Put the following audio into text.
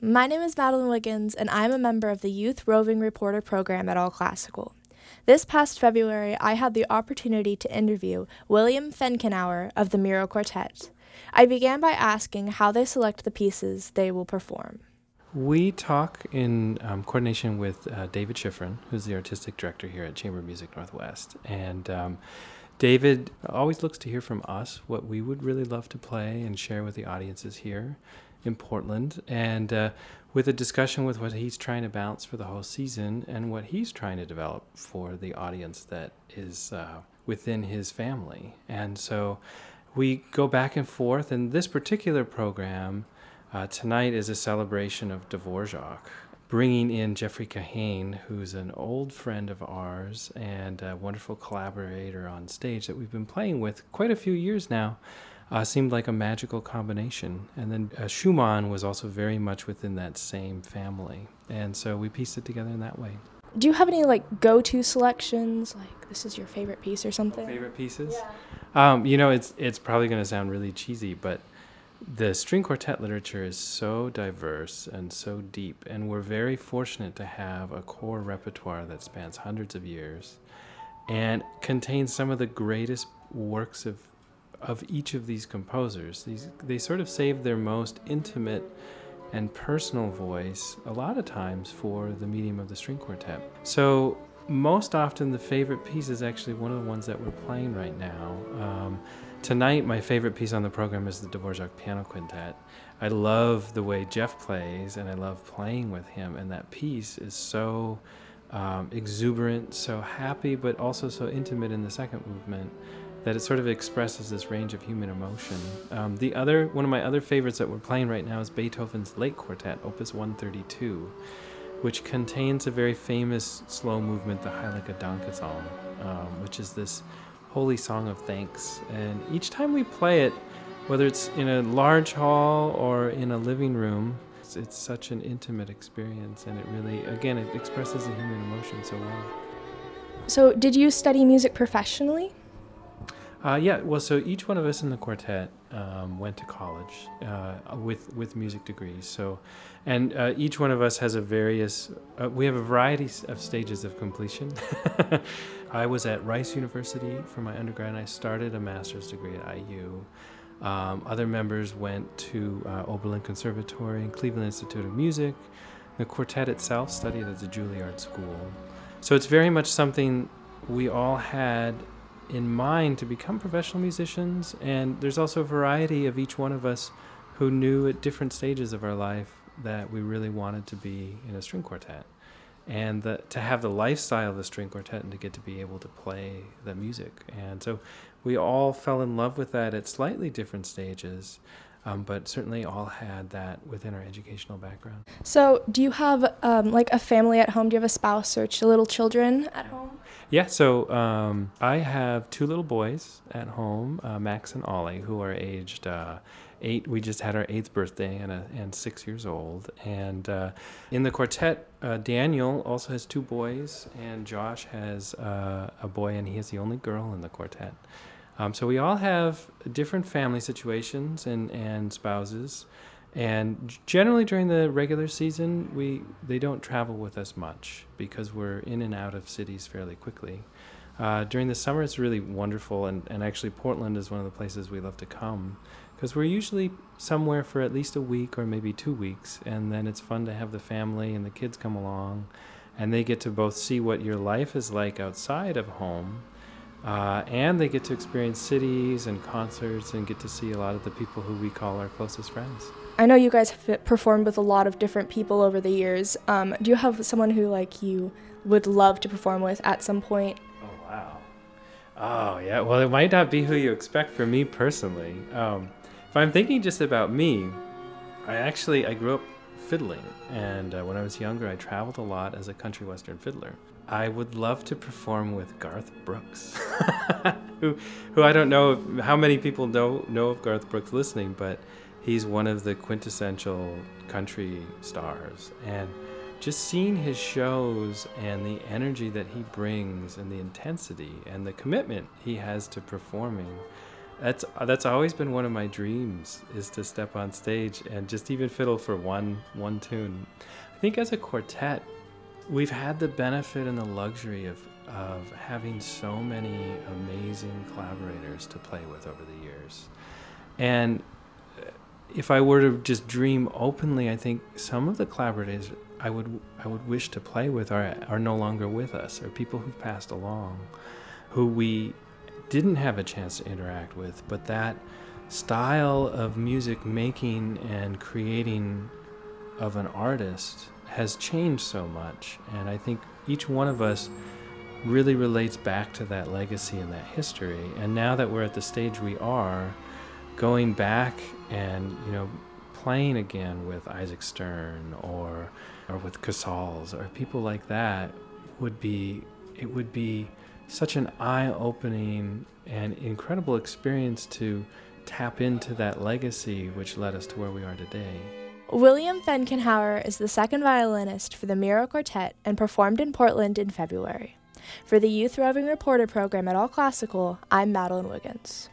My name is Madeline Wiggins, and I'm a member of the Youth Roving Reporter program at All Classical. This past February, I had the opportunity to interview William Fenkenauer of the Miró Quartet. I began by asking how they select the pieces they will perform. We talk in coordination with David Schifrin, who's the artistic director here at Chamber of Music Northwest. And David always looks to hear from us what we would really love to play and share with the audiences here in Portland. And with a discussion with what he's trying to balance for the whole season and what he's trying to develop for the audience that is within his family. And so we go back and forth. And this particular program tonight is a celebration of Dvořák, bringing in Jeffrey Kahane, who's an old friend of ours and a wonderful collaborator on stage that we've been playing with quite a few years now. Seemed like a magical combination. And then Schumann was also very much within that same family. And so we pieced it together in that way. Do you have any go-to selections? Like, this is your favorite piece or something? Oh, favorite pieces? Yeah. It's probably going to sound really cheesy, but the string quartet literature is so diverse and so deep, and we're very fortunate to have a core repertoire that spans hundreds of years and contains some of the greatest works of each of these composers. They sort of save their most intimate and personal voice a lot of times for the medium of the string quartet. So most often the favorite piece is actually one of the ones that we're playing right now. Tonight, my favorite piece on the program is the Dvořák Piano Quintet. I love the way Jeff plays, and I love playing with him, and that piece is so exuberant, so happy, but also so intimate in the second movement that it sort of expresses this range of human emotion. One of my other favorites that we're playing right now is Beethoven's Late Quartet, Opus 132, which contains a very famous slow movement, the Heiliger Dankgesang, which is this holy song of thanks. And each time we play it, whether it's in a large hall or in a living room, it's such an intimate experience, and it really, again, it expresses the human emotion so well. So did you study music professionally? So each one of us in the quartet went to college with music degrees. So, and each one of us has we have a variety of stages of completion. I was at Rice University for my undergrad, and I started a master's degree at IU. Other members went to Oberlin Conservatory and Cleveland Institute of Music. The quartet itself studied at the Juilliard School. So it's very much something we all had in mind to become professional musicians, and there's also a variety of each one of us who knew at different stages of our life that we really wanted to be in a string quartet, and to have the lifestyle of the string quartet and to get to be able to play the music. And so we all fell in love with that at slightly different stages, but certainly all had that within our educational background. So do you have a family at home? Do you have a spouse or little children at home? Yeah, so I have two little boys at home, Max and Ollie, who are aged 8. We just had our 8th birthday and 6 years old. And in the quartet, Daniel also has two boys, and Josh has a boy, and he is the only girl in the quartet. So we all have different family situations and spouses. And generally during the regular season, they don't travel with us much because we're in and out of cities fairly quickly. During the summer, it's really wonderful, and actually Portland is one of the places we love to come because we're usually somewhere for at least a week or maybe 2 weeks, and then it's fun to have the family and the kids come along, and they get to both see what your life is like outside of home, and they get to experience cities and concerts and get to see a lot of the people who we call our closest friends. I know you guys have performed with a lot of different people over the years. Do you have someone who you would love to perform with at some point? Oh, wow. Oh, yeah. Well, it might not be who you expect for me personally. If I'm thinking just about me, I grew up fiddling. And when I was younger, I traveled a lot as a country western fiddler. I would love to perform with Garth Brooks, who I don't know how many people know of Garth Brooks listening, but he's one of the quintessential country stars. And just seeing his shows and the energy that he brings and the intensity and the commitment he has to performing That's always been one of my dreams, is to step on stage and just even fiddle for one tune. I think as a quartet, we've had the benefit and the luxury of having so many amazing collaborators to play with over the years. And if I were to just dream openly, I think some of the collaborators I would wish to play with are no longer with us, or people who've passed along, who we didn't have a chance to interact with, but that style of music making and creating of an artist has changed so much. And I think each one of us really relates back to that legacy and that history. And now that we're at the stage we are, going back and, you know, playing again with Isaac Stern or with Casals or people like that would be such an eye-opening and incredible experience to tap into that legacy which led us to where we are today. William Fenkenauer is the second violinist for the Miró Quartet and performed in Portland in February. For the Youth Roving Reporter program at All Classical, I'm Madeline Wiggins.